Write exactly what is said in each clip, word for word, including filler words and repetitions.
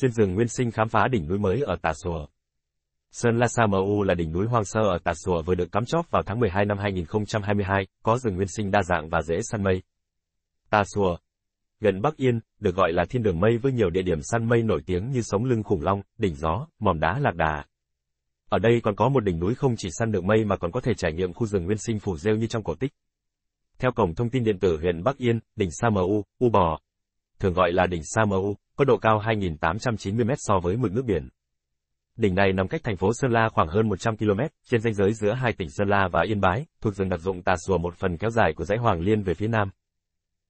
xuyên rừng nguyên sinh khám phá đỉnh núi mới ở Tà Xùa. Sơn La Sa Mu là đỉnh núi hoang sơ ở Tà Xùa vừa được cắm chóp vào tháng mười hai năm hai nghìn không trăm hai mươi hai, có rừng nguyên sinh đa dạng và dễ săn mây. Tà Xùa, gần Bắc Yên, được gọi là thiên đường mây với nhiều địa điểm săn mây nổi tiếng như sống lưng khủng long, đỉnh gió, mỏm đá lạc đà. Ở đây còn có một đỉnh núi không chỉ săn được mây mà còn có thể trải nghiệm khu rừng nguyên sinh phủ rêu như trong cổ tích. Theo cổng thông tin điện tử huyện Bắc Yên, đỉnh Sa Mu, U Bò, thường gọi là đỉnh Sa Mu, có độ cao hai nghìn tám trăm chín mươi mét so với mực nước biển. Đỉnh này nằm cách thành phố Sơn La khoảng hơn một trăm ki lô mét, trên ranh giới giữa hai tỉnh Sơn La và Yên Bái, thuộc rừng đặc dụng Tà Xùa, một phần kéo dài của dãy Hoàng Liên về phía nam.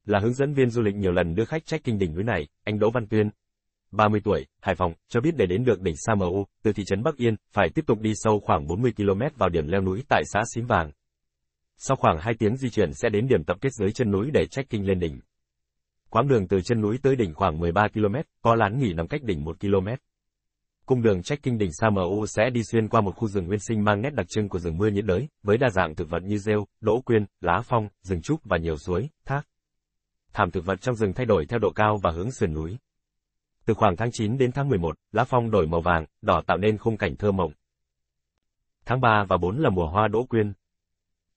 Là hướng dẫn viên du lịch nhiều lần đưa khách trekking đỉnh núi này, anh Đỗ Văn Tuyên, ba mươi tuổi, Hải Phòng, cho biết để đến được đỉnh Sa Mu, từ thị trấn Bắc Yên, phải tiếp tục đi sâu khoảng bốn mươi ki lô mét vào điểm leo núi tại xã Xím Vàng. Sau khoảng hai tiếng di chuyển sẽ đến điểm tập kết dưới chân núi để trekking lên đỉnh. Quãng đường từ chân núi tới đỉnh khoảng mười ba ki lô mét, có lán nghỉ nằm cách đỉnh một ki lô mét. Cung đường trekking đỉnh Sa Mu sẽ đi xuyên qua một khu rừng nguyên sinh mang nét đặc trưng của rừng mưa nhiệt đới, với đa dạng thực vật như rêu, đỗ quyên, lá phong, rừng trúc và nhiều suối, thác. Thảm thực vật trong rừng thay đổi theo độ cao và hướng sườn núi. Từ khoảng tháng chín đến tháng mười một, lá phong đổi màu vàng, đỏ tạo nên khung cảnh thơ mộng. Tháng ba và bốn là mùa hoa đỗ quyên.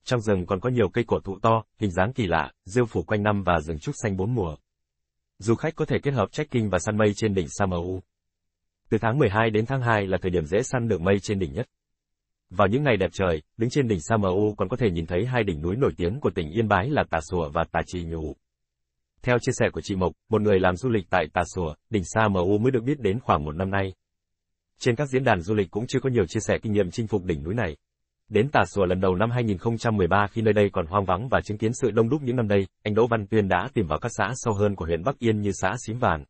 Trong rừng còn có nhiều cây cổ thụ to, hình dáng kỳ lạ, rêu phủ quanh năm và rừng trúc xanh bốn mùa. Du khách có thể kết hợp trekking và săn mây trên đỉnh Sa Mu. Từ tháng mười hai đến tháng hai là thời điểm dễ săn được mây trên đỉnh nhất. Vào những ngày đẹp trời, đứng trên đỉnh Sa Mu còn có thể nhìn thấy hai đỉnh núi nổi tiếng của tỉnh Yên Bái là Tà Xùa và Tà Chì Nhù. Theo chia sẻ của chị Mộc, một người làm du lịch tại Tà Xùa, đỉnh Sa Mu mới được biết đến khoảng một năm nay. Trên các diễn đàn du lịch cũng chưa có nhiều chia sẻ kinh nghiệm chinh phục đỉnh núi này. Đến Tà Xùa lần đầu năm hai nghìn không trăm mười ba khi nơi đây còn hoang vắng và chứng kiến sự đông đúc những năm đây, anh Đỗ Văn Tuyên đã tìm vào các xã sâu hơn của huyện Bắc Yên như xã Xím Vàng.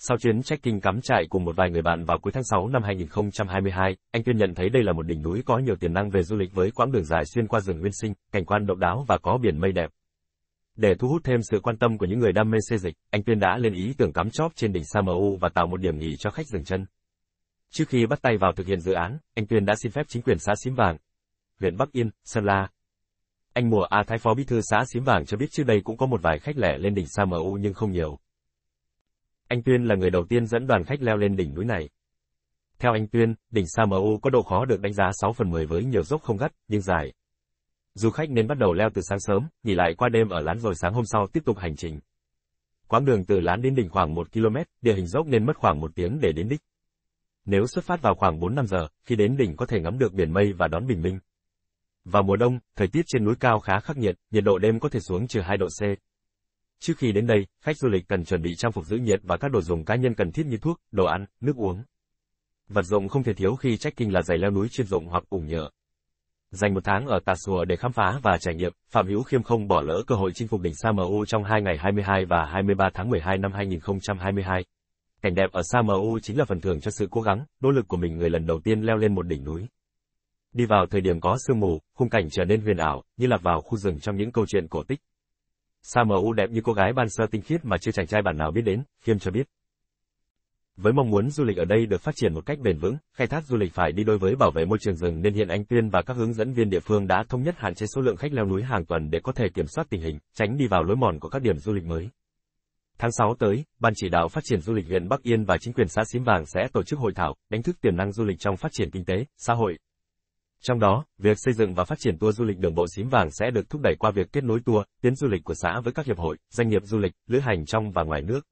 Sau chuyến trekking cắm trại cùng một vài người bạn vào cuối tháng sáu năm hai nghìn không trăm hai mươi hai, anh Tuyên nhận thấy đây là một đỉnh núi có nhiều tiềm năng về du lịch với quãng đường dài xuyên qua rừng nguyên sinh, cảnh quan độc đáo và có biển mây đẹp. Để thu hút thêm sự quan tâm của những người đam mê xê dịch, anh Tuyên đã lên ý tưởng cắm chóp trên đỉnh Sa Mu và tạo một điểm nghỉ cho khách dừng chân. Trước khi bắt tay vào thực hiện dự án, anh Tuyên đã xin phép chính quyền xã Xím Vàng, huyện Bắc Yên, Sơn La. Anh Mùa A Thái, phó bí thư xã Xím Vàng cho biết trước đây cũng có một vài khách lẻ lên đỉnh Sa Mu nhưng không nhiều. Anh Tuyên là người đầu tiên dẫn đoàn khách leo lên đỉnh núi này. Theo anh Tuyên, đỉnh Sa Mu có độ khó được đánh giá sáu phần mười với nhiều dốc không gắt, nhưng dài. Du khách nên bắt đầu leo từ sáng sớm, nghỉ lại qua đêm ở lán rồi sáng hôm sau tiếp tục hành trình. Quãng đường từ lán đến đỉnh khoảng một ki lô mét, địa hình dốc nên mất khoảng một tiếng để đến đích. Nếu xuất phát vào khoảng bốn đến năm giờ, khi đến đỉnh có thể ngắm được biển mây và đón bình minh. Vào mùa đông, thời tiết trên núi cao khá khắc nghiệt, nhiệt độ đêm có thể xuống trừ hai độ C. Trước khi đến đây, khách du lịch cần chuẩn bị trang phục giữ nhiệt và các đồ dùng cá nhân cần thiết như thuốc, đồ ăn, nước uống. Vật dụng không thể thiếu khi trekking là giày leo núi chuyên dụng hoặc ủng nhựa. Dành một tháng ở Tà Xùa để khám phá và trải nghiệm, Phạm Hữu Khiêm không bỏ lỡ cơ hội chinh phục đỉnh Sa Mu trong hai ngày hai mươi hai và hai mươi ba tháng mười hai năm hai nghìn không trăm hai mươi hai. Cảnh đẹp ở Sa Mu chính là phần thưởng cho sự cố gắng, nỗ lực của mình người lần đầu tiên leo lên một đỉnh núi. Đi vào thời điểm có sương mù, khung cảnh trở nên huyền ảo, như lạc vào khu rừng trong những câu chuyện cổ tích. Sa Mu đẹp như cô gái ban sơ tinh khiết mà chưa chàng trai bản nào biết đến, Khiêm cho biết. Với mong muốn du lịch ở đây được phát triển một cách bền vững, khai thác du lịch phải đi đôi với bảo vệ môi trường rừng nên hiện anh Tuyên và các hướng dẫn viên địa phương đã thống nhất hạn chế số lượng khách leo núi hàng tuần để có thể kiểm soát tình hình, tránh đi vào lối mòn của các điểm du lịch mới. Tháng sáu tới, Ban chỉ đạo phát triển du lịch huyện Bắc Yên và chính quyền xã Xím Vàng sẽ tổ chức hội thảo, đánh thức tiềm năng du lịch trong phát triển kinh tế, xã hội. Trong đó, việc xây dựng và phát triển tour du lịch đường bộ Xím Vàng sẽ được thúc đẩy qua việc kết nối tour, tuyến du lịch của xã với các hiệp hội, doanh nghiệp du lịch, lữ hành trong và ngoài nước.